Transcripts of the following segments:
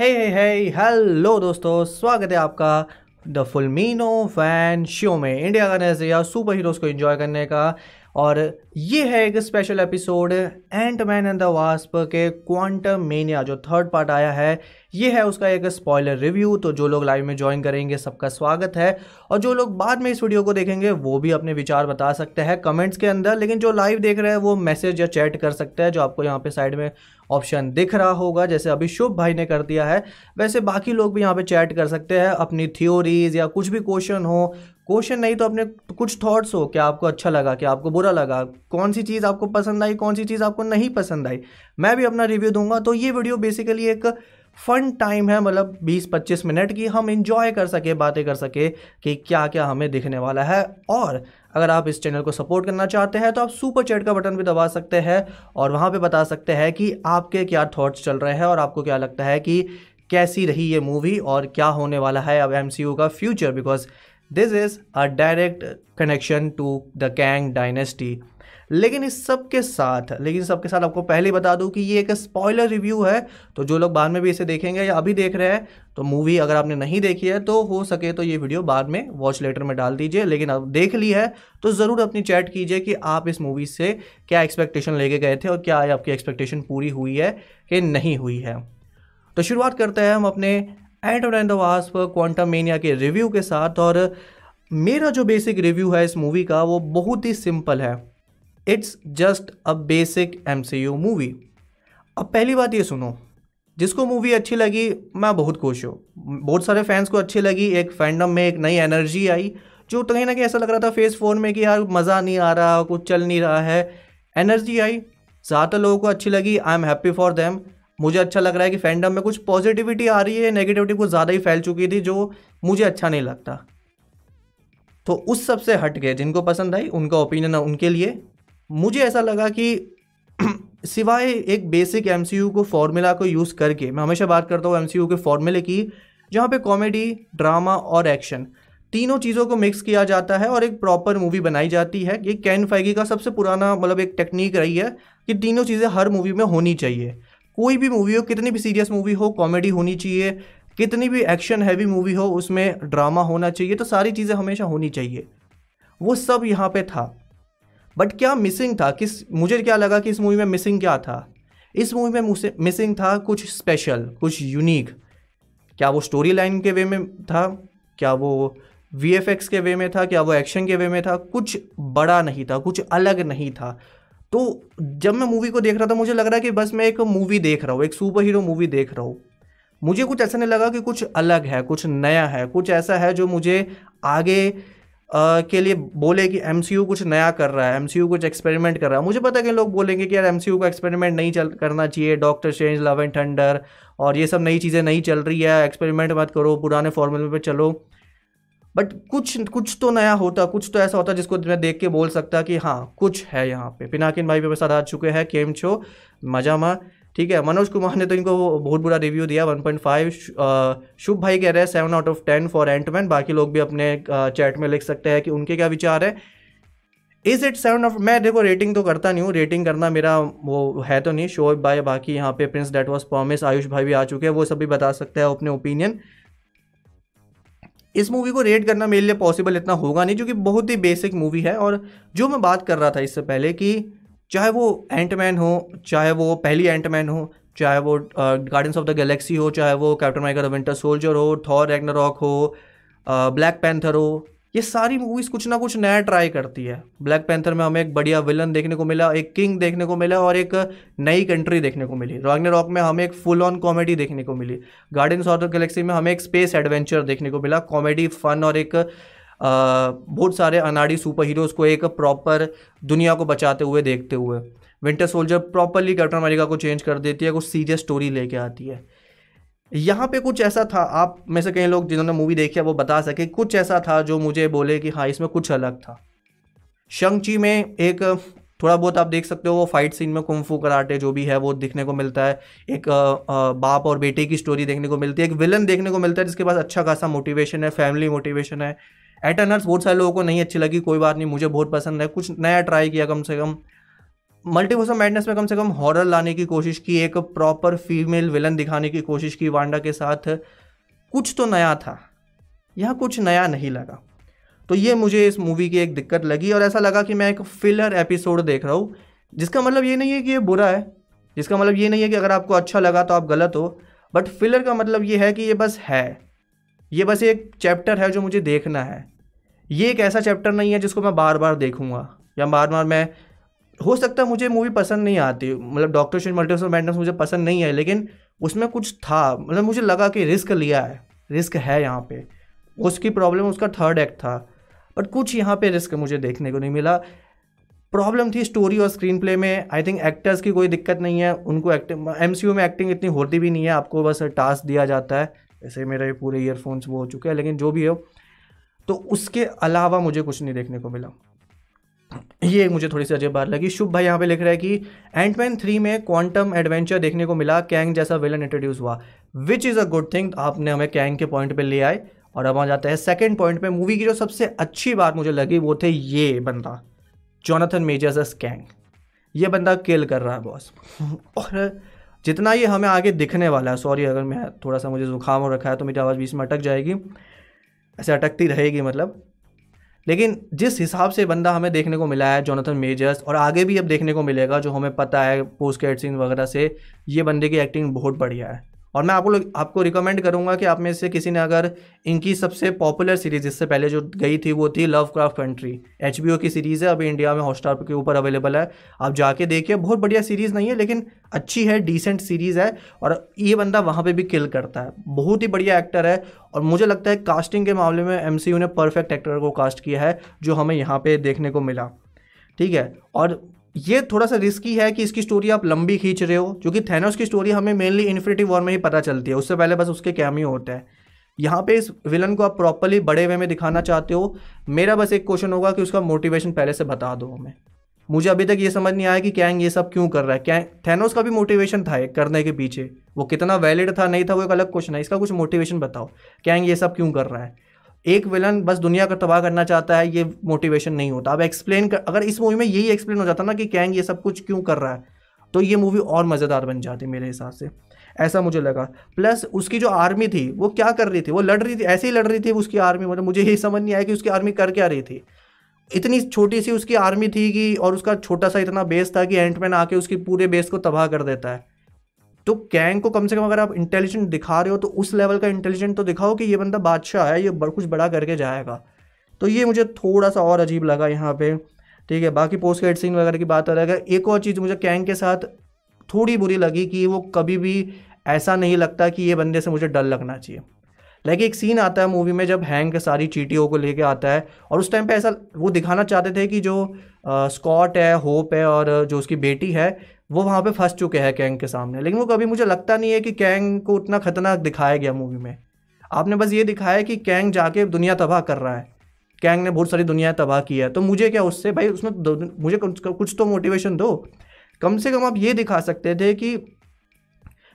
हे hello दोस्तों, स्वागत है आपका द फुलमिनो फैन शो में, इंडिया का नज़रिया सुपर हीरोज़ को एंजॉय करने का। और ये है एक special episode Ant Man and the Wasp के क्वांटममेनिया जो थर्ड पार्ट आया है, ये है उसका एक स्पॉयलर रिव्यू। तो जो लोग लाइव में ज्वाइन करेंगे सबका स्वागत है, और जो लोग बाद में इस वीडियो को देखेंगे वो भी अपने विचार बता सकते हैं कमेंट्स के अंदर। लेकिन जो लाइव देख रहे हैं वो मैसेज या चैट कर सकते हैं, जो आपको यहाँ पे साइड में ऑप्शन दिख रहा होगा, जैसे अभी शुभ भाई ने कर दिया है। वैसे बाकी लोग भी यहाँ पे चैट कर सकते हैं, अपनी थ्योरीज या कुछ भी क्वेश्चन हो, क्वेश्चन नहीं तो अपने कुछ थॉट्स हो, क्या आपको अच्छा लगा, क्या आपको बुरा लगा, कौन सी चीज़ आपको पसंद आई, कौन सी चीज़ आपको नहीं पसंद आई, मैं भी अपना रिव्यू दूंगा। तो ये वीडियो बेसिकली एक फ़न टाइम है, मतलब 20-25 मिनट की हम इंजॉय कर सके, बातें कर सके कि क्या क्या हमें दिखने वाला है। और अगर आप इस चैनल को सपोर्ट करना चाहते हैं तो आप सुपर चैट का बटन भी दबा सकते हैं और वहाँ पे बता सकते हैं कि आपके क्या थॉट्स चल रहे हैं और आपको क्या लगता है कि कैसी रही ये मूवी और क्या होने वाला है अब MCU का future, because this is a direct connection to the Kang Dynasty. लेकिन सबके साथ आपको पहले बता दूं कि ये एक स्पॉइलर रिव्यू है, तो जो लोग बाद में भी इसे देखेंगे या अभी देख रहे हैं तो मूवी अगर आपने नहीं देखी है तो हो सके तो ये वीडियो बाद में वॉच लेटर में डाल दीजिए। लेकिन अब देख ली है तो ज़रूर अपनी चैट कीजिए कि आप इस मूवी से क्या एक्सपेक्टेशन लेके गए थे और क्या आपकी एक्सपेक्टेशन पूरी हुई है कि नहीं हुई है। तो शुरुआत करते हैं हम अपने Ant Man and the Wasp Quantumania के रिव्यू के साथ। और मेरा जो बेसिक रिव्यू है इस मूवी का वो बहुत ही सिंपल है, it's just a basic MCU movie. अब पहली बात ये सुनो, जिसको मूवी अच्छी लगी मैं बहुत खुश हूँ, बहुत सारे फैंस को अच्छी लगी, एक फैंडम में एक नई एनर्जी आई। जो कहीं ना कहीं ऐसा लग रहा था फेज 4 में कि यार मज़ा नहीं आ रहा, कुछ चल नहीं रहा है, एनर्जी आई, ज़्यादातर लोगों को अच्छी लगी, I am happy for them. मुझे अच्छा लग रहा है कि फैंडम में कुछ पॉजिटिविटी आ रही है, नेगेटिविटी कुछ ज़्यादा ही फैल चुकी थी जो मुझे अच्छा नहीं लगता। तो उस सब से हट के जिनको पसंद आई उनका ओपिनियन है उनके लिए, मुझे ऐसा लगा कि सिवाय एक बेसिक MCU को फॉर्मूला को यूज़ करके, मैं हमेशा बात करता हूँ MCU के फॉर्मूले की, जहाँ पे कॉमेडी, ड्रामा और एक्शन तीनों चीज़ों को मिक्स किया जाता है और एक प्रॉपर मूवी बनाई जाती है। ये कैन फाइगी का सबसे पुराना मतलब एक टेक्निक रही है कि तीनों चीज़ें हर मूवी में होनी चाहिए। कोई भी मूवी हो, कितनी भी सीरियस मूवी हो कॉमेडी होनी चाहिए, कितनी भी एक्शन हैवी मूवी हो उसमें ड्रामा होना चाहिए, तो सारी चीज़ें हमेशा होनी चाहिए, वो सब यहाँ पे था। बट क्या मिसिंग था, मुझे क्या लगा कि इस मूवी में मिसिंग क्या था? इस मूवी में मिसिंग था कुछ स्पेशल, कुछ यूनिक। क्या वो स्टोरी लाइन के वे में था, क्या वो VFX के वे में था, क्या वो एक्शन के वे में था, कुछ बड़ा नहीं था, कुछ अलग नहीं था। तो जब मैं मूवी को देख रहा था मुझे लग रहा है कि बस मैं एक मूवी देख रहा हूँ, एक सुपर हीरो मूवी देख रहा हूँ। मुझे कुछ ऐसा नहीं लगा कि कुछ अलग है, कुछ नया है, कुछ ऐसा है जो मुझे आगे के लिए बोले कि MCU कुछ नया कर रहा है, MCU कुछ एक्सपेरिमेंट कर रहा है। मुझे पता है कि लोग बोलेंगे कि यार MCU को एक्सपेरिमेंट नहीं करना चाहिए, Doctor Strange, Love and Thunder और ये सब नई चीज़ें नहीं चल रही है, एक्सपेरिमेंट मत करो, पुराने फॉर्मूले पे चलो। बट कुछ तो नया होता, कुछ तो ऐसा होता जिसको मैं देख के बोल सकता कि हाँ कुछ है यहाँ पे। पिनाकिन भाई मेरे साथ आ चुके हैं, केम छो मजा माँ, ठीक है। मनोज कुमार ने तो इनको बहुत बुरा रिव्यू दिया 1.5। शुभ भाई कह रहे हैं 7/10 फॉर एंटमैन। बाकी लोग भी अपने चैट में लिख सकते हैं कि उनके क्या विचार है। Is it 7 off? मैं देखो रेटिंग तो करता नहीं हूँ, रेटिंग करना मेरा वो है तो नहीं। शोएब भाई, बाकी यहाँ पे prince that was promise, Ayush भाई भी आ चुके हैं, वो सभी बता सकते हैं अपने ओपिनियन। इस मूवी को रेट करना मेरे लिए पॉसिबल इतना होगा नहीं, क्योंकि बहुत ही बेसिक मूवी है। और जो मैं बात कर रहा था इससे पहले कि चाहे वो एंटमैन हो, चाहे वो पहली एंटमैन हो, चाहे वो गार्डियंस ऑफ द गैलेक्सी हो, चाहे वो Captain America the Winter Soldier हो, थॉर रैग्नारॉक हो, ब्लैक पैंथर हो, ये सारी मूवीज़ कुछ ना कुछ नया ट्राई करती है। ब्लैक पैंथर में हमें एक बढ़िया विलन देखने को मिला, एक किंग देखने को मिला और एक नई कंट्री देखने को मिली। रैग्नारॉक में हमें एक फुल ऑन कॉमेडी देखने को मिली। गार्डियंस ऑफ द गैलेक्सी में हमें एक स्पेस एडवेंचर देखने को मिला, कॉमेडी, फन और एक बहुत सारे अनाड़ी सुपर हीरोज़ को एक प्रॉपर दुनिया को बचाते हुए देखते हुए। Winter Soldier properly Captain America को चेंज कर देती है, कुछ सीरियस स्टोरी लेके आती है। यहाँ पे कुछ ऐसा था, आप में से कई लोग जिन्होंने मूवी देखी है वो बता सके, कुछ ऐसा था जो मुझे बोले कि हाँ इसमें कुछ अलग था। शंग-ची में एक थोड़ा बहुत आप देख सकते हो, वो फाइट सीन में कुंफू कराटे जो भी है वो दिखने को मिलता है, एक बाप और बेटे की स्टोरी देखने को मिलती है, एक विलन देखने को मिलता है जिसके पास अच्छा खासा मोटिवेशन है, फैमिली मोटिवेशन है। एटर्नल्स बहुत सारे लोगों को नहीं अच्छी लगी, कोई बात नहीं, मुझे बहुत पसंद है, कुछ नया ट्राई किया कम से कम। मल्टीवर्स ऑफ मैडनेस में कम से कम हॉरर लाने की कोशिश की, एक प्रॉपर फीमेल विलन दिखाने की कोशिश की वांडा के साथ, कुछ तो नया था, यहाँ कुछ नया नहीं लगा। तो ये मुझे इस मूवी की एक दिक्कत लगी और ऐसा लगा कि मैं एक फिलर एपिसोड देख रहा हूँ, जिसका मतलब ये नहीं है कि ये बुरा है, जिसका मतलब ये नहीं है कि अगर आपको अच्छा लगा तो आप गलत हो, बट फिलर का मतलब ये है कि ये बस है, ये बस एक चैप्टर है जो मुझे देखना है। ये एक ऐसा चैप्टर नहीं है जिसको मैं बार बार देखूँगा या बार बार मैं, हो सकता है मुझे मूवी पसंद नहीं आती, मतलब Doctor Strange Multiverse of Madness मुझे पसंद नहीं है, लेकिन उसमें कुछ था, मतलब मुझे लगा कि रिस्क लिया है, रिस्क है यहाँ पे। उसकी प्रॉब्लम उसका थर्ड एक्ट था, बट कुछ यहाँ पे रिस्क मुझे देखने को नहीं मिला। प्रॉब्लम थी स्टोरी और स्क्रीन प्ले में। आई थिंक एक्टर्स की कोई दिक्कत नहीं है, उनको एक्टिंग, MCU में एक्टिंग इतनी होती भी नहीं है, आपको बस टास्क दिया जाता है। ऐसे मेरे पूरे ईयरफोन्स वो हो चुके हैं, लेकिन जो भी हो, तो उसके अलावा मुझे कुछ नहीं देखने को मिला। ये मुझे थोड़ी सी अजीब बात लगी। शुभ भाई यहाँ पे लिख रहा है कि एंटमैन 3 में क्वांटम एडवेंचर देखने को मिला, कैंग जैसा विलन इंट्रोड्यूस हुआ, which is a good thing. आपने हमें कैंग के पॉइंट पे ले आए और अब आ जाते हैं सेकंड पॉइंट पे। मूवी की जो सबसे अच्छी बात मुझे लगी वो थे ये बंदा जोनाथन मेजर्स एज कैंग। ये बंदा किल कर रहा है बॉस, और जितना ये हमें आगे दिखने वाला है, सॉरी अगर मैं थोड़ा सा, मुझे जुकाम हो रखा है तो मेरी आवाज़ बीच में अटक जाएगी, ऐसे अटकती रहेगी मतलब। लेकिन जिस हिसाब से बंदा हमें देखने को मिला है जोनाथन मेजर्स, और आगे भी अब देखने को मिलेगा, जो हमें पता है पोस्ट क्रेडिट सीन वगैरह से, ये बंदे की एक्टिंग बहुत बढ़िया है। और मैं आपको रिकमेंड करूंगा कि आप में से किसी ने अगर इनकी सबसे पॉपुलर सीरीज़ इससे पहले जो गई थी वो थी लवक्राफ्ट कंट्री, HBO की सीरीज़ है, अभी इंडिया में हॉटस्टार के ऊपर अवेलेबल है, आप जाके देखिए। बहुत बढ़िया सीरीज़ नहीं है लेकिन अच्छी है, डिसेंट सीरीज़ है, और ये बंदा वहाँ पे भी किल करता है, बहुत ही बढ़िया एक्टर है। और मुझे लगता है कास्टिंग के मामले में MCU ने परफेक्ट एक्टर को कास्ट किया है, जो हमें यहाँ पर देखने को मिला। ठीक है, और ये थोड़ा सा रिस्की है कि इसकी स्टोरी आप लंबी खींच रहे हो, क्योंकि थैनोस की स्टोरी हमें मेनली इन्फिनिटी वॉर में ही पता चलती है, उससे पहले बस उसके कैमियो होते हैं। यहाँ पे इस विलन को आप प्रॉपरली बड़े वे में दिखाना चाहते हो। मेरा बस एक क्वेश्चन होगा कि उसका मोटिवेशन पहले से बता दो हमें। मुझे अभी तक ये समझ नहीं आया कि कैंग ये सब क्यों कर रहा है। कैंग, थैनोस का भी मोटिवेशन था एक करने के पीछे, वो कितना वैलिड था नहीं था वो एक अलग क्वेश्चन है, इसका कुछ मोटिवेशन बताओ, कैंग ये सब क्यों कर रहा है। एक विलन बस दुनिया को तबाह करना चाहता है, ये मोटिवेशन नहीं होता। अब एक्सप्लेन कर, अगर इस मूवी में यही एक्सप्लेन हो जाता ना कि कैंग ये सब कुछ क्यों कर रहा है, तो ये मूवी और मज़ेदार बन जाती मेरे हिसाब से, ऐसा मुझे लगा। प्लस उसकी जो आर्मी थी वो क्या कर रही थी, वो लड़ रही थी, ऐसे ही लड़ रही थी उसकी आर्मी, मतलब मुझे यही समझ नहीं आया कि उसकी आर्मी कर क्या रही थी। इतनी छोटी सी उसकी आर्मी थी कि, और उसका छोटा सा इतना बेस था कि एंटमैन आके उसकी पूरे बेस को तबाह कर देता है। तो कैंग को कम से कम अगर आप इंटेलिजेंट दिखा रहे हो तो उस लेवल का इंटेलिजेंट तो दिखाओ कि ये बंदा बादशाह है, ये कुछ बड़ा करके जाएगा। तो ये मुझे थोड़ा सा और अजीब लगा यहाँ पे। ठीक है, बाकी पोस्ट क्रेडिट सीन वगैरह की बात अलग है। एक और चीज़ मुझे कैंग के साथ थोड़ी बुरी लगी कि वो कभी भी ऐसा नहीं लगता कि ये बंदे से मुझे डर लगना चाहिए। लाइक एक सीन आता है मूवी में जब हैंग सारी चीटियों को लेके आता है, और उस टाइम पे ऐसा वो दिखाना चाहते थे कि जो स्कॉट है, होप है और जो उसकी बेटी है वो वहाँ पे फंस चुके हैं कैंग के सामने, लेकिन वो कभी मुझे लगता नहीं है कि कैंग को उतना खतरनाक दिखाया गया मूवी में। आपने बस ये दिखाया कि कैंग जाके दुनिया तबाह कर रहा है, कैंग ने बहुत सारी दुनिया तबाह की है, तो मुझे क्या उससे भाई, उसमें मुझे कुछ तो मोटिवेशन दो। कम से कम आप ये दिखा सकते थे कि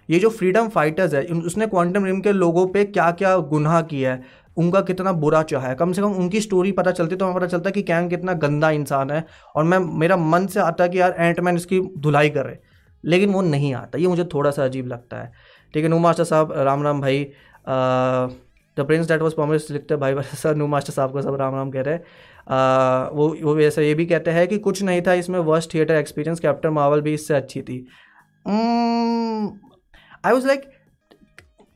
ये जो फ्रीडम फाइटर्स है उसने क्वांटम रिम के लोगों पे क्या क्या गुनाह किया है, उनका कितना बुरा चाहा है, कम से कम उनकी स्टोरी पता चलती तो हमें पता चलता कि कैंग कितना गंदा इंसान है। और मैं, मेरा मन से आता कि यार एंटमैन इसकी धुलाई करे, लेकिन वो नहीं आता, ये मुझे थोड़ा सा अजीब लगता है। ठीक है, नू मास्टर साहब राम राम भाई, the prince that was promised लिखते भाई सर, नू मास्टर साहब को सब राम राम कह रहे हैं। वो ऐसा ये भी कहते हैं कि कुछ नहीं था इसमें worst theatre experience, Captain Marvel भी इससे अच्छी थी। आई वॉज लाइक,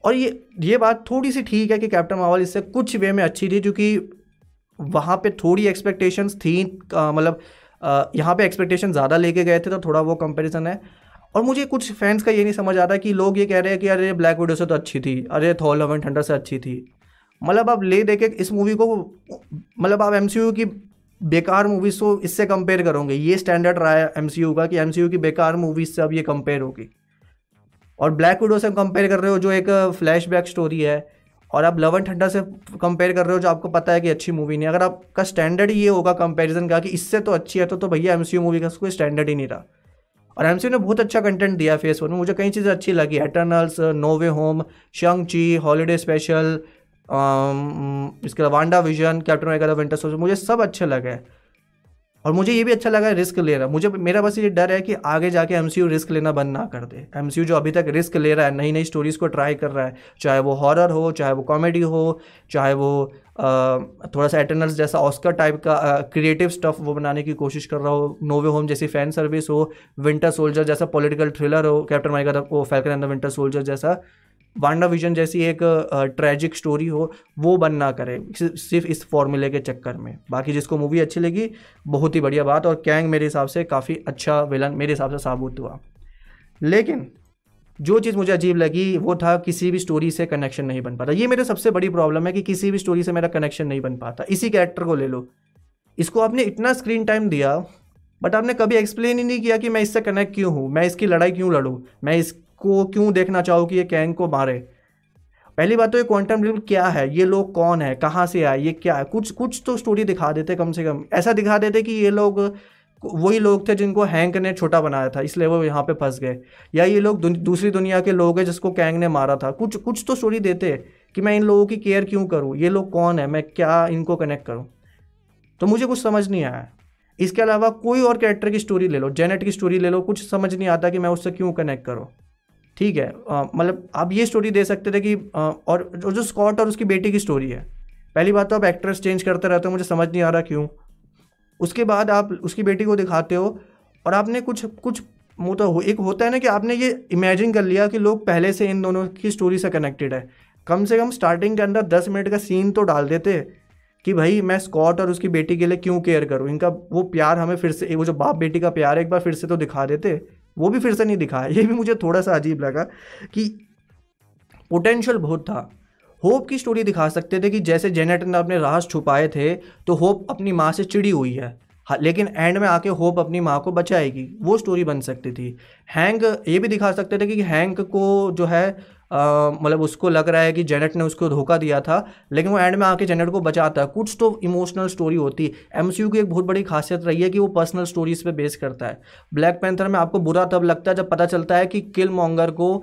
और ये बात थोड़ी सी ठीक है कि कैप्टन मार्वल इससे कुछ वे में अच्छी थी, क्योंकि वहाँ पे थोड़ी एक्सपेक्टेशंस थी, मतलब यहाँ पे एक्सपेक्टेशन ज़्यादा लेके गए थे, तो थोड़ा वो कंपैरिजन है। और मुझे कुछ फैंस का ये नहीं समझ आता कि लोग ये कह रहे हैं कि अरे ब्लैक विडो से तो अच्छी थी, अरे थॉर लव एंड थंडर से अच्छी थी। मतलब आप ले देके इस मूवी को, मतलब आप MCU की बेकार मूवीज़ को इससे कंपेयर करोगे, ये स्टैंडर्ड रहा है MCU का कि MCU की बेकार मूवीज़ से अब ये कंपेयर होगी। और ब्लैक विडो से कंपेयर कर रहे हो जो एक फ्लैशबैक स्टोरी है, और आप लव एंड थंडर से कंपेयर कर रहे हो जो आपको पता है कि अच्छी मूवी नहीं। अगर आपका स्टैंडर्ड ये होगा कंपैरिजन का कि इससे तो अच्छी है, तो भैया MCU मूवी का कोई स्टैंडर्ड ही नहीं रहा। और MCU ने बहुत अच्छा कंटेंट दिया फेस 1 में, मुझे कई चीज़ें अच्छी लगी, Eternals, No Way Home, Shang Chi, holiday special, इसके अलावा Wanda vision, Captain America the Winter Soldier, मुझे सब अच्छे लगे। और मुझे ये भी अच्छा लगा रिस्क ले रहा। मुझे मेरा बस ये डर है कि आगे जाके MCU रिस्क लेना बंद ना कर दे। MCU जो अभी तक रिस्क ले रहा है, नई नई स्टोरीज़ को ट्राई कर रहा है, चाहे वो हॉरर हो, चाहे वो कॉमेडी हो, चाहे वो थोड़ा सा एटर्नल्स जैसा ऑस्कर टाइप का क्रिएटिव स्टफ वो बनाने की कोशिश कर रहा हो, नो वे होम जैसी फैन सर्विस हो, विंटर सोल्जर जैसा पॉलिटिकल थ्रिलर हो, Captain America the Falcon and the Winter Soldier जैसा, वांडाविजन जैसी एक ट्रैजिक स्टोरी हो, वो बन ना करे सिर्फ इस फॉर्मूले के चक्कर में। बाकी जिसको मूवी अच्छी लगी बहुत ही बढ़िया बात, और कैंग मेरे हिसाब से काफ़ी अच्छा विलन मेरे हिसाब से साबित हुआ। लेकिन जो चीज़ मुझे अजीब लगी वो था किसी भी स्टोरी से कनेक्शन नहीं बन पाता। ये मेरे सबसे बड़ी प्रॉब्लम है कि किसी भी स्टोरी से मेरा कनेक्शन नहीं बन पाता। इसी कैरेक्टर को ले लो, इसको आपने इतना स्क्रीन टाइम दिया बट आपने कभी एक्सप्लेन ही नहीं किया कि मैं इससे कनेक्ट क्यों हूँ, मैं इसकी लड़ाई क्यों लड़ूँ, मैं इसको क्यों देखना चाहूँ कि ये कैंग को मारे। पहली बात तो ये क्वांटम ड्रिल क्या है, ये लोग कौन है, कहाँ से आए, ये क्या है, कुछ तो स्टोरी दिखा देते, कम से कम ऐसा दिखा देते कि ये लोग वही लोग थे जिनको हैंक ने छोटा बनाया था इसलिए वो यहाँ पे फंस गए, या ये लोग दूसरी दुनिया के लोग हैं जिसको कैंग ने मारा था। कुछ तो स्टोरी देते कि मैं इन लोगों की केयर क्यों करूँ, ये लोग कौन है, मैं क्या इनको कनेक्ट करूँ, तो मुझे कुछ समझ नहीं आया। इसके अलावा कोई और कैरेक्टर की स्टोरी ले लो, जेनेट की स्टोरी ले लो, कुछ समझ नहीं आता कि मैं उससे क्यों कनेक्ट करूँ। ठीक है, मतलब आप ये स्टोरी दे सकते थे कि और जो स्कॉट और उसकी बेटी की स्टोरी है, पहली बात तो आप एक्ट्रेस चेंज करते रहते हो, मुझे समझ नहीं आ रहा क्यों। उसके बाद आप उसकी बेटी को दिखाते हो और आपने कुछ मतलब एक होता है ना कि आपने ये इमेजिन कर लिया कि लोग पहले से इन दोनों की स्टोरी से कनेक्टेड है, कम से कम स्टार्टिंग के अंदर 10 मिनट का सीन तो डाल देते कि भाई मैं स्कॉट और उसकी बेटी के लिए क्यों केयर करूँ, इनका वो प्यार हमें फिर से, वो जो बाप बेटी का प्यार है एक बार फिर से तो दिखा देते, वो भी फिर से नहीं दिखाया। ये भी मुझे थोड़ा सा अजीब लगा कि पोटेंशियल बहुत था। होप की स्टोरी दिखा सकते थे कि जैसे जेनेट ने अपने राज छुपाए थे तो होप अपनी माँ से चिड़ी हुई है, लेकिन एंड में आके होप अपनी माँ को बचाएगी, वो स्टोरी बन सकती थी। हैंक ये भी दिखा सकते थे कि हैंक को जो है मतलब उसको लग रहा है कि जेनेट ने उसको धोखा दिया था लेकिन वो एंड में आके जेनेट को बचाता है, कुछ तो इमोशनल स्टोरी होती। MCU की एक बहुत बड़ी खासियत रही है कि वो पर्सनल स्टोरीज़ पे बेस करता है। ब्लैक पैंथर में आपको बुरा तब लगता है जब पता चलता है कि किलमॉन्गर को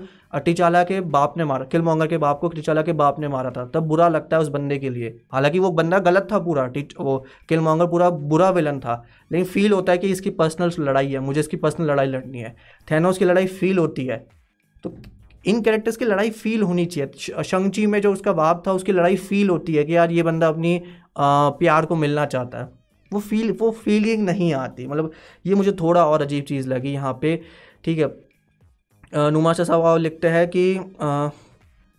टिचाला के बाप ने मारा, किलमॉन्गर के बाप को टिचाला के बाप ने मारा था, तब बुरा लगता है उस बंदे के लिए। हालांकि वो बंदा गलत था पूरा, वो किलमॉन्गर पूरा बुरा विलन था, लेकिन फील होता है कि इसकी पर्सनल लड़ाई है, मुझे इसकी पर्सनल लड़ाई लड़नी है। थैनोस की लड़ाई फील होती है, तो इन कैरेक्टर्स की लड़ाई फील होनी चाहिए। शंग-ची में जो उसका बाप था उसकी लड़ाई फील होती है कि यार ये बंदा अपनी प्यार को मिलना चाहता है, वो फीलिंग नहीं आती। मतलब ये मुझे थोड़ा और अजीब चीज़ लगी यहाँ पे। ठीक है, नुमा साहब लिखते हैं कि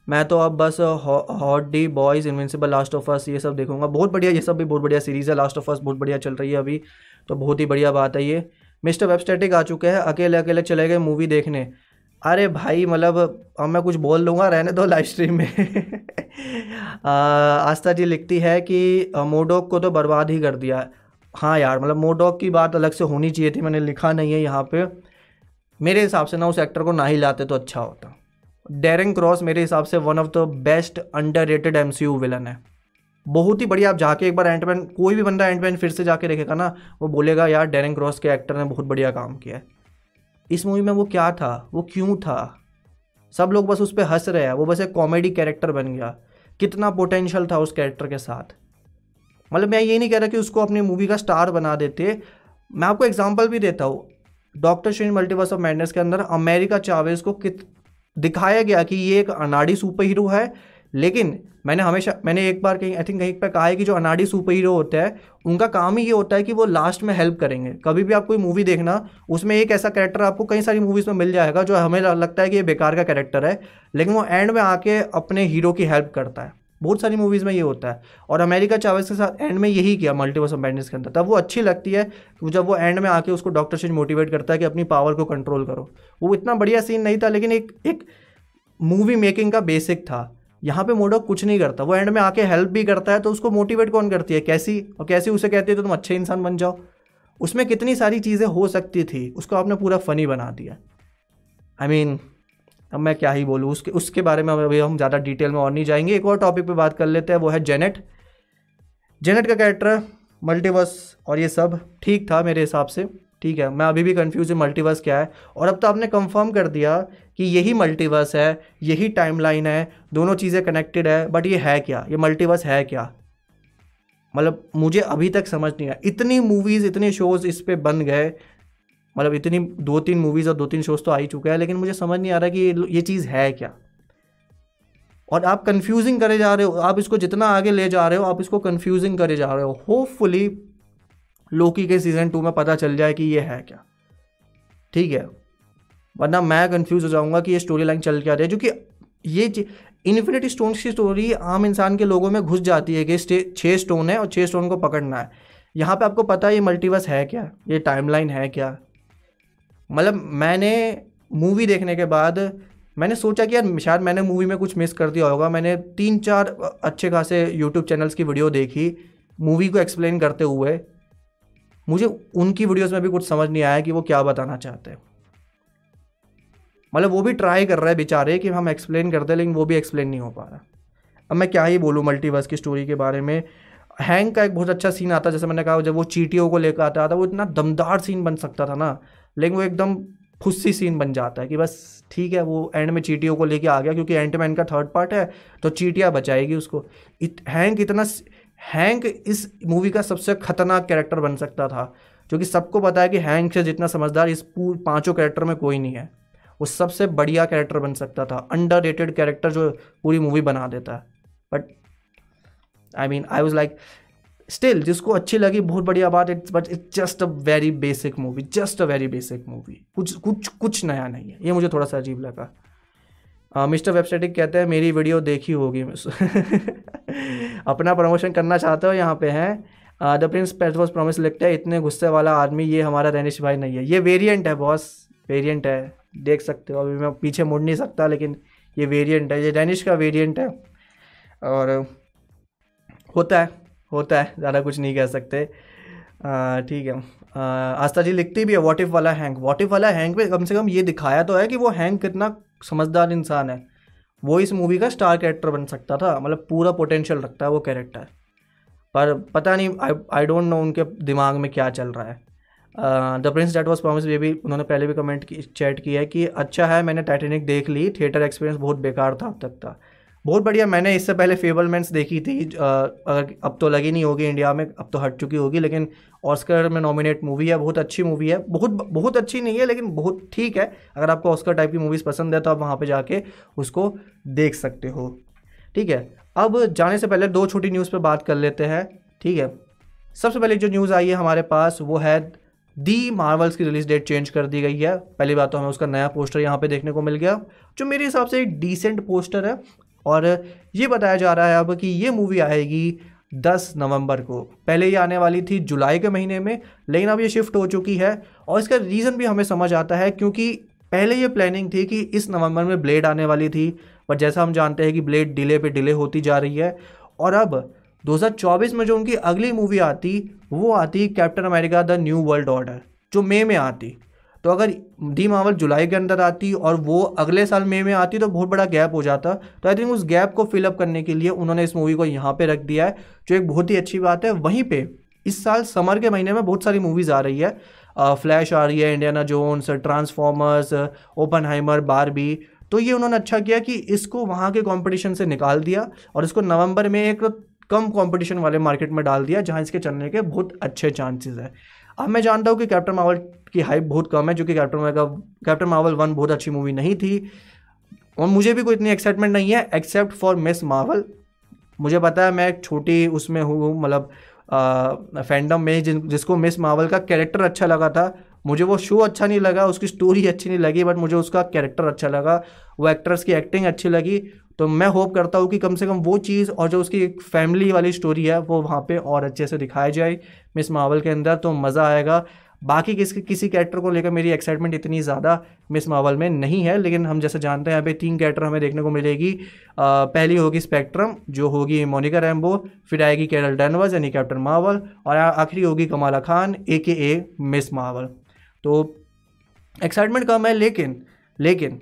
मैं तो अब बस hot D, Boys, Invincible, Last of Us ये सब देखूँगा। बहुत बढ़िया, ये सब भी बहुत बढ़िया सीरीज़ है। लास्ट ऑफ अस बहुत बढ़िया चल रही है अभी, तो बहुत ही बढ़िया बात है ये। मिस्टर वेबस्टैटिक आ चुके हैं, अकेले अकेले चले गए मूवी देखने। अरे भाई, मतलब अब मैं कुछ बोल लूँगा, रहने दो लाइव स्ट्रीम में। आस्था जी लिखती है कि मोडोक को तो बर्बाद ही कर दिया। हाँ यार, मतलब मोडोक की बात अलग से होनी चाहिए थी, मैंने लिखा नहीं है यहाँ पे। मेरे हिसाब से ना उस एक्टर को ना ही लाते तो अच्छा होता। डेरेन क्रॉस मेरे हिसाब से one of the best underrated MCU villain है, बहुत ही बढ़िया। आप जाके एक बार एंटमैन, कोई भी बंदा एंटमैन फिर से जाके देखेगा ना, वो बोलेगा यार डेरेन क्रॉस के एक्टर ने बहुत बढ़िया काम किया है। इस मूवी में वो क्या था, वो क्यों था, सब लोग बस उस पर हंस रहे हैं। वो बस एक कॉमेडी कैरेक्टर बन गया। कितना पोटेंशियल था उस कैरेक्टर के साथ। मतलब मैं ये नहीं कह रहा कि उसको अपनी मूवी का स्टार बना देते। मैं आपको एग्जांपल भी देता हूँ। Doctor Strange Multiverse of Madness के अंदर अमेरिका चावेज को दिखाया गया कि ये एक अनाड़ी सुपर हीरो है, लेकिन मैंने एक बार कहीं, आई थिंक कहीं पर कहा है कि जो अनाड़ी सुपर हीरो होते हैं उनका काम ही ये होता है कि वो लास्ट में हेल्प करेंगे। कभी भी आप कोई मूवी देखना, उसमें एक ऐसा कैरेक्टर आपको कई सारी मूवीज़ में मिल जाएगा जो हमें लगता है कि ये बेकार का कैरेक्टर है, लेकिन वो एंड में आके अपने हीरो की हेल्प करता है। बहुत सारी मूवीज़ में ये होता है, और अमेरिका चावेज के साथ एंड में यही किया मल्टीवर्स ऑफ मैडनेस के अंदर। तब वो अच्छी लगती है जब वो एंड में आके उसको डॉक्टर स्ट्रेंज मोटिवेट करता है कि अपनी पावर को कंट्रोल करो। वो इतना बढ़िया सीन नहीं था, लेकिन एक मूवी मेकिंग का बेसिक था। यहाँ पे मोडोक कुछ नहीं करता, वो एंड में आके हेल्प भी करता है, तो उसको मोटिवेट कौन करती है, कैसी, और कैसी उसे कहती है तो तुम अच्छे इंसान बन जाओ। उसमें कितनी सारी चीज़ें हो सकती थी, उसको आपने पूरा फ़नी बना दिया। अब मैं क्या ही बोलूँ उसके बारे में। अभी हम ज़्यादा डिटेल में और नहीं जाएंगे, एक और टॉपिक पर बात कर लेते हैं, वो है जेनेट। जेनेट का कैरेक्टर मल्टीवर्स और ये सब ठीक था मेरे हिसाब से। ठीक है, मैं अभी भी कंफ्यूज हूँ मल्टीवर्स क्या है, और अब तो आपने कंफर्म कर दिया कि यही मल्टीवर्स है, यही टाइमलाइन है, दोनों चीज़ें कनेक्टेड है। बट ये है क्या, ये मल्टीवर्स है क्या? मतलब मुझे अभी तक समझ नहीं आया। इतनी मूवीज़ इतने शोज़ इस पर बन गए, मतलब इतनी 2-3 मूवीज़ और 2-3 शोज़ तो आ ही चुका है, लेकिन मुझे समझ नहीं आ रहा कि ये चीज़ है क्या। और आप कंफ्यूजिंग करे जा रहे हो, आप इसको जितना आगे ले जा रहे हो आप इसको कंफ्यूजिंग करे जा रहे हो। होपफुली लोकी के सीज़न 2 में पता चल जाए कि ये है क्या, ठीक है, वरना मैं कंफ्यूज हो जाऊंगा कि ये स्टोरी लाइन चल क्या रही है। जो कि ये इन्फिनिटी स्टोन्स की स्टोरी आम इंसान के लोगों में घुस जाती है कि 6 स्टोन है और 6 स्टोन को पकड़ना है। यहाँ पे आपको पता है ये मल्टीवर्स है क्या, ये टाइमलाइन है क्या। मतलब मैंने मूवी देखने के बाद मैंने सोचा कि यार शायद मैंने मूवी में कुछ मिस कर दिया होगा। मैंने 3-4 अच्छे खासे यूट्यूब चैनल्स की वीडियो देखी मूवी को एक्सप्लेन करते हुए, मुझे उनकी वीडियोस में भी कुछ समझ नहीं आया कि वो क्या बताना चाहते हैं। मतलब वो भी ट्राई कर रहे हैं बेचारे कि हम एक्सप्लेन करते हैं, लेकिन वो भी एक्सप्लेन नहीं हो पा रहा। अब मैं क्या ही बोलूँ मल्टीवर्स की स्टोरी के बारे में। हैंग का एक बहुत अच्छा सीन आता, जैसे मैंने कहा जब वो चीटियों को लेकर आता था, वो इतना दमदार सीन बन सकता था ना, लेकिन वो एकदम फुस्सी सीन बन जाता है कि बस ठीक है वो एंड में चीटियों को लेके आ गया, क्योंकि एंटमैन का 3rd पार्ट है तो चीटियाँ बचाएगी उसको। हैंक इस मूवी का सबसे खतरनाक कैरेक्टर बन सकता था, जो कि सबको पता है कि हैंक से जितना समझदार इस पूरे 5 कैरेक्टर में कोई नहीं है। वो सबसे बढ़िया कैरेक्टर बन सकता था, अंडररेटेड कैरेक्टर जो पूरी मूवी बना देता है। But I was like still जिसको अच्छी लगी बहुत बढ़िया बात, it's just a very basic movie, कुछ नया नहीं है। ये मुझे थोड़ा सा अजीब लगा। मिस्टर वेबस्टेटिक कहते हैं मेरी वीडियो देखी होगी। अपना प्रमोशन करना चाहते हो यहाँ पे हैं। The prince that was promise लिखते हैं इतने गुस्से वाला आदमी ये हमारा रैनिश भाई नहीं है। ये वेरिएंट है बॉस, वेरिएंट है, देख सकते हो, अभी मैं पीछे मुड़ नहीं सकता, लेकिन ये वेरिएंट है, ये रैनिश का वेरिएंट है। और होता है ज़्यादा कुछ नहीं कह सकते। ठीक है, आस्था जी लिखती भी है वॉट इफ वाला हैंक। वॉट इफ वाला हैंक में कम से कम ये दिखाया तो है कि वो हैंक कितना समझदार इंसान है। वो इस मूवी का स्टार कैरेक्टर बन सकता था, मतलब पूरा पोटेंशियल रखता है वो कैरेक्टर, पर पता नहीं आई डोंट नो उनके दिमाग में क्या चल रहा है। The prince that was promise ये भी उन्होंने पहले भी कमेंट की चैट किया है कि अच्छा है मैंने टाइटेनिक देख ली, थिएटर एक्सपीरियंस बहुत बेकार था अब तक का। बहुत बढ़िया, मैंने इससे पहले फेबलमैन्स देखी थी, अब तो लगी नहीं होगी इंडिया में, अब तो हट चुकी होगी, लेकिन ऑस्कर में नॉमिनेट मूवी है, बहुत अच्छी मूवी है। बहुत अच्छी नहीं है लेकिन बहुत ठीक है। अगर आपको ऑस्कर टाइप की मूवीज़ पसंद है तो आप वहाँ पे जाके उसको देख सकते हो। ठीक है, अब जाने से पहले 2 छोटी न्यूज़ पर बात कर लेते हैं। ठीक है, सबसे पहले जो न्यूज़ आई है हमारे पास वो है दी मार्वल्स की रिलीज़ डेट चेंज कर दी गई है। पहली बात तो हमें उसका नया पोस्टर यहाँ पर देखने को मिल गया, जो मेरे हिसाब से एक डिसेंट पोस्टर है। और ये बताया जा रहा है अब कि ये मूवी आएगी 10 नवंबर को। पहले ये आने वाली थी जुलाई के महीने में, लेकिन अब ये शिफ्ट हो चुकी है। और इसका रीज़न भी हमें समझ आता है, क्योंकि पहले ये प्लानिंग थी कि इस नवंबर में ब्लेड आने वाली थी, पर जैसा हम जानते हैं कि ब्लेड डिले पे डिले होती जा रही है। और अब 2024 में जो उनकी अगली मूवी आती वो आती Captain America the New World Order, जो मई में आती। तो अगर दी मार्वल जुलाई के अंदर आती और वो अगले साल मई में आती तो बहुत बड़ा गैप हो जाता। तो आई थिंक उस गैप को फिलअप करने के लिए उन्होंने इस मूवी को यहाँ पे रख दिया है, जो एक बहुत ही अच्छी बात है। वहीं पे इस साल समर के महीने में बहुत सारी मूवीज़ आ रही है, फ्लैश आ रही है, Indiana Jones, Transformers, Oppenheimer, Barbie. तो ये उन्होंने अच्छा किया कि इसको वहाँ के कॉम्पिटिशन से निकाल दिया और इसको नवंबर में एक कम कॉम्पिटिशन वाले मार्केट में डाल दिया, जहाँ इसके चलने के बहुत अच्छे चांसेस हैं। अब मैं जानता हूँ कि कैप्टन मार्वल की हाइप बहुत कम है, जो कि कैप्टन मार्वल 1 बहुत अच्छी मूवी नहीं थी और मुझे भी कोई इतनी एक्साइटमेंट नहीं है एक्सेप्ट फॉर मिस मार्वल। मुझे पता है मैं एक छोटी उसमें हूँ, मतलब फैंडम में जिसको मिस मार्वल का कैरेक्टर अच्छा लगा था। मुझे वो शो अच्छा नहीं लगा, उसकी स्टोरी अच्छी नहीं लगी, बट मुझे उसका कैरेक्टर अच्छा लगा, वो एक्ट्रेस की एक्टिंग अच्छी लगी। तो मैं होप करता हूँ कि कम से कम वो चीज़ और जो उसकी एक फैमिली वाली स्टोरी है वो वहाँ पे और अच्छे से दिखाई जाए मिस मार्वल के अंदर, तो मज़ा आएगा। बाकी किसी कैरेक्टर को लेकर मेरी एक्साइटमेंट इतनी ज़्यादा मिस मार्वल में नहीं है, लेकिन हम जैसे जानते हैं यहाँ पे 3 कैरेक्टर हमें देखने को मिलेगी। पहली होगी स्पेक्ट्रम, जो होगी मोनिका रैम्बो, फिर आएगी कैरल डैनवर्स यानी कैप्टन मार्वल, और आखिरी होगी Kamala Khan AKA Ms Marvel. तो एक्साइटमेंट कम है, लेकिन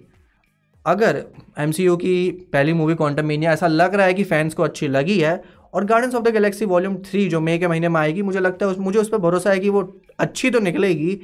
अगर MCU की पहली मूवी क्वांटमनीया ऐसा लग रहा है कि फैंस को अच्छी लगी है, और Guardians of the Galaxy volume 3 जो मई के महीने में आएगी, मुझे लगता है मुझे उस पर भरोसा है कि वो अच्छी तो निकलेगी।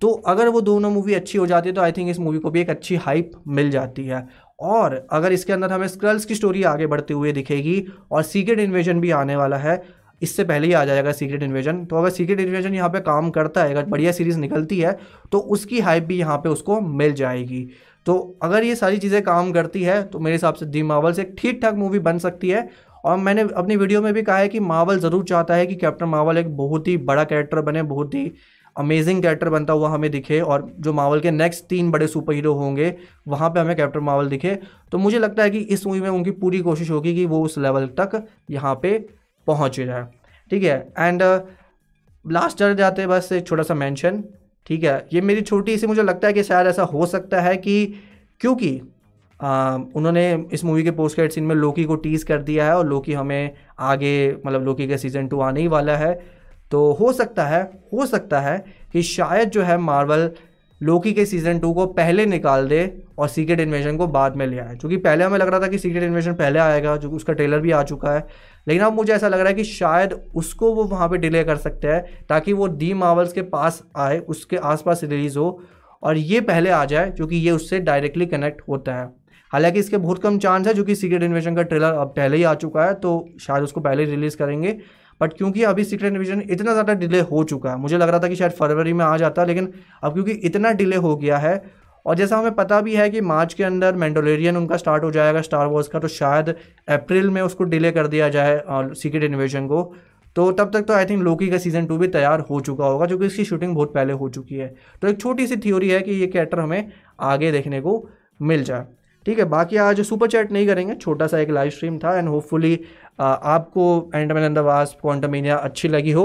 तो अगर वो दोनों मूवी अच्छी हो जाती है तो आई थिंक इस मूवी को भी एक अच्छी हाइप मिल जाती है। और अगर इसके अंदर हमें स्क्रल्स की स्टोरी आगे बढ़ते हुए दिखेगी, और सीक्रेट इन्वेजन भी आने वाला है, इससे पहले ही आ जाएगा सीक्रेट इन्वेजन। तो अगर सीक्रेट इन्वेजन यहाँ पे काम करता है, अगर बढ़िया सीरीज़ निकलती है तो उसकी हाइप भी यहाँ पे उसको मिल जाएगी। तो अगर ये सारी चीज़ें काम करती है तो मेरे हिसाब से दी मार्वल्स एक ठीक ठाक मूवी बन सकती है। और मैंने अपनी वीडियो में भी कहा है कि मार्वल ज़रूर चाहता है कि कैप्टन मार्वल एक बहुत ही बड़ा कैरेक्टर बने, बहुत ही अमेजिंग कैरेक्टर बनता हुआ हमें दिखे, और जो मार्वल के नेक्स्ट 3 बड़े सुपर हीरो होंगे वहाँ पे हमें कैप्टन मार्वल दिखे। तो मुझे लगता है कि इस मूवी में उनकी पूरी कोशिश होगी कि वो उस लेवल तक यहाँ पे पहुँच जाए। ठीक है, एंड लास्ट चल जाते बस एक छोटा सा मेंशन। ठीक है, ये मेरी छोटी सी, मुझे लगता है कि शायद ऐसा हो सकता है कि क्योंकि उन्होंने इस मूवी के पोस्ट क्रेडिट सीन में लोकी को टीज कर दिया है और लोकी हमें आगे, मतलब लोकी का सीज़न 2 आने ही वाला है, तो हो सकता है कि शायद जो है मार्वल लोकी के सीज़न 2 को पहले निकाल दे और सीक्रेट इन्वेजन को बाद में ले आए। क्योंकि पहले हमें लग रहा था कि सीक्रेट इन्वेजन पहले आएगा, जो उसका ट्रेलर भी आ चुका है, लेकिन अब मुझे ऐसा लग रहा है कि शायद उसको वो वहाँ पे डिले कर सकते हैं ताकि वो दी मार्वल्स के पास आए, उसके आसपास रिलीज़ हो और ये पहले आ जाए, क्योंकि ये उससे डायरेक्टली कनेक्ट होता है। हालांकि इसके बहुत कम चांस है, जो कि सीक्रेट इन्वेजन का ट्रेलर अब पहले ही आ चुका है तो शायद उसको पहले ही रिलीज़ करेंगे, बट क्योंकि अभी सीक्रेट इन्वेजन इतना ज़्यादा डिले हो चुका है, मुझे लग रहा था कि शायद फरवरी में आ जाता, लेकिन अब क्योंकि इतना डिले हो गया है और जैसा हमें पता भी है कि मार्च के अंदर मैंडोलेरियन उनका स्टार्ट हो जाएगा स्टार वॉर्स का, तो शायद अप्रैल में उसको डिले कर दिया जाए सीक्रेट इन्वेजन को। तो तब तक तो आई थिंक लोकी का सीज़न 2 भी तैयार हो चुका होगा, क्योंकि इसकी शूटिंग बहुत पहले हो चुकी है। तो एक छोटी सी थ्योरी है कि ये कैरेक्टर हमें आगे देखने को मिल जाए। ठीक है, बाकी आज सुपर चैट नहीं करेंगे, छोटा सा एक लाइव स्ट्रीम था, एंड होपफुली आपको Ant Man and the Wasp, Quantumania अच्छी लगी हो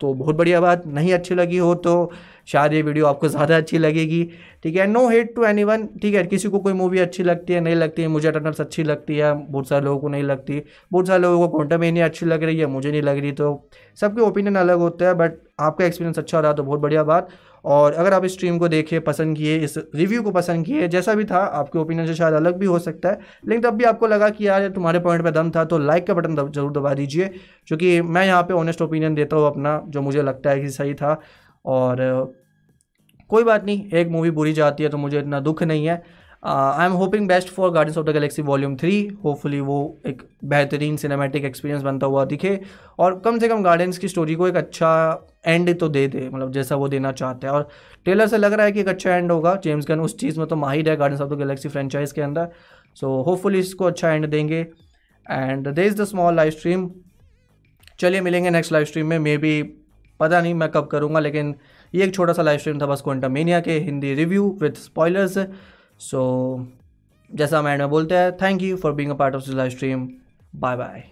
तो बहुत बढ़िया बात, नहीं अच्छी लगी हो तो शायद ये वीडियो आपको ज़्यादा अच्छी लगेगी। ठीक है, नो हेट टू एनीवन। ठीक है, किसी को कोई मूवी अच्छी लगती है, नहीं लगती है, मुझे एटर्नल्स अच्छी लगती है, बहुत सारे लोगों को नहीं लगती, बहुत सारे लोगों को क्वांटमेनिया अच्छी लग रही है, मुझे नहीं लग रही, तो सबके ओपिनियन अलग होता है, बट आपका एक्सपीरियंस अच्छा रहा तो बहुत बढ़िया बात। और अगर आप इस स्ट्रीम को देखे, पसंद किए, इस रिव्यू को पसंद किए, जैसा भी था आपके ओपिनियन से शायद अलग भी हो सकता है, लेकिन तब भी आपको लगा कि यार तुम्हारे पॉइंट पे दम था, तो लाइक का बटन जरूर दबा दीजिए, क्योंकि मैं यहाँ पे ऑनेस्ट ओपिनियन देता हूँ अपना, जो मुझे लगता है कि सही था। और कोई बात नहीं, एक मूवी बुरी जाती है तो मुझे इतना दुख नहीं है। I am hoping best for Guardians of the Galaxy volume 3। Hopefully वो एक बेहतरीन सिनेमैटिक एक्सपीरियंस बनता हुआ दिखे और कम से कम गार्डियंस की स्टोरी को एक अच्छा एंड तो दे दे, मतलब जैसा वो देना चाहते हैं, और ट्रेलर से लग रहा है कि एक अच्छा एंड होगा। जेम्स गन उस चीज़ में तो माहिर है Guardians of the Galaxy franchise के अंदर, सो होपफुली इसको अच्छा एंड देंगे। And that is the small live stream. चलिए मिलेंगे नेक्स्ट लाइव स्ट्रीम में, मे बी, पता नहीं मैं कब करूँगा, लेकिन ये एक छोटा सा लाइव स्ट्रीम था बस क्वांटमेनिया के Hindi review with spoilers. So जैसा हम एंड में बोलते हैं, thank you for being a part of this live stream, bye bye.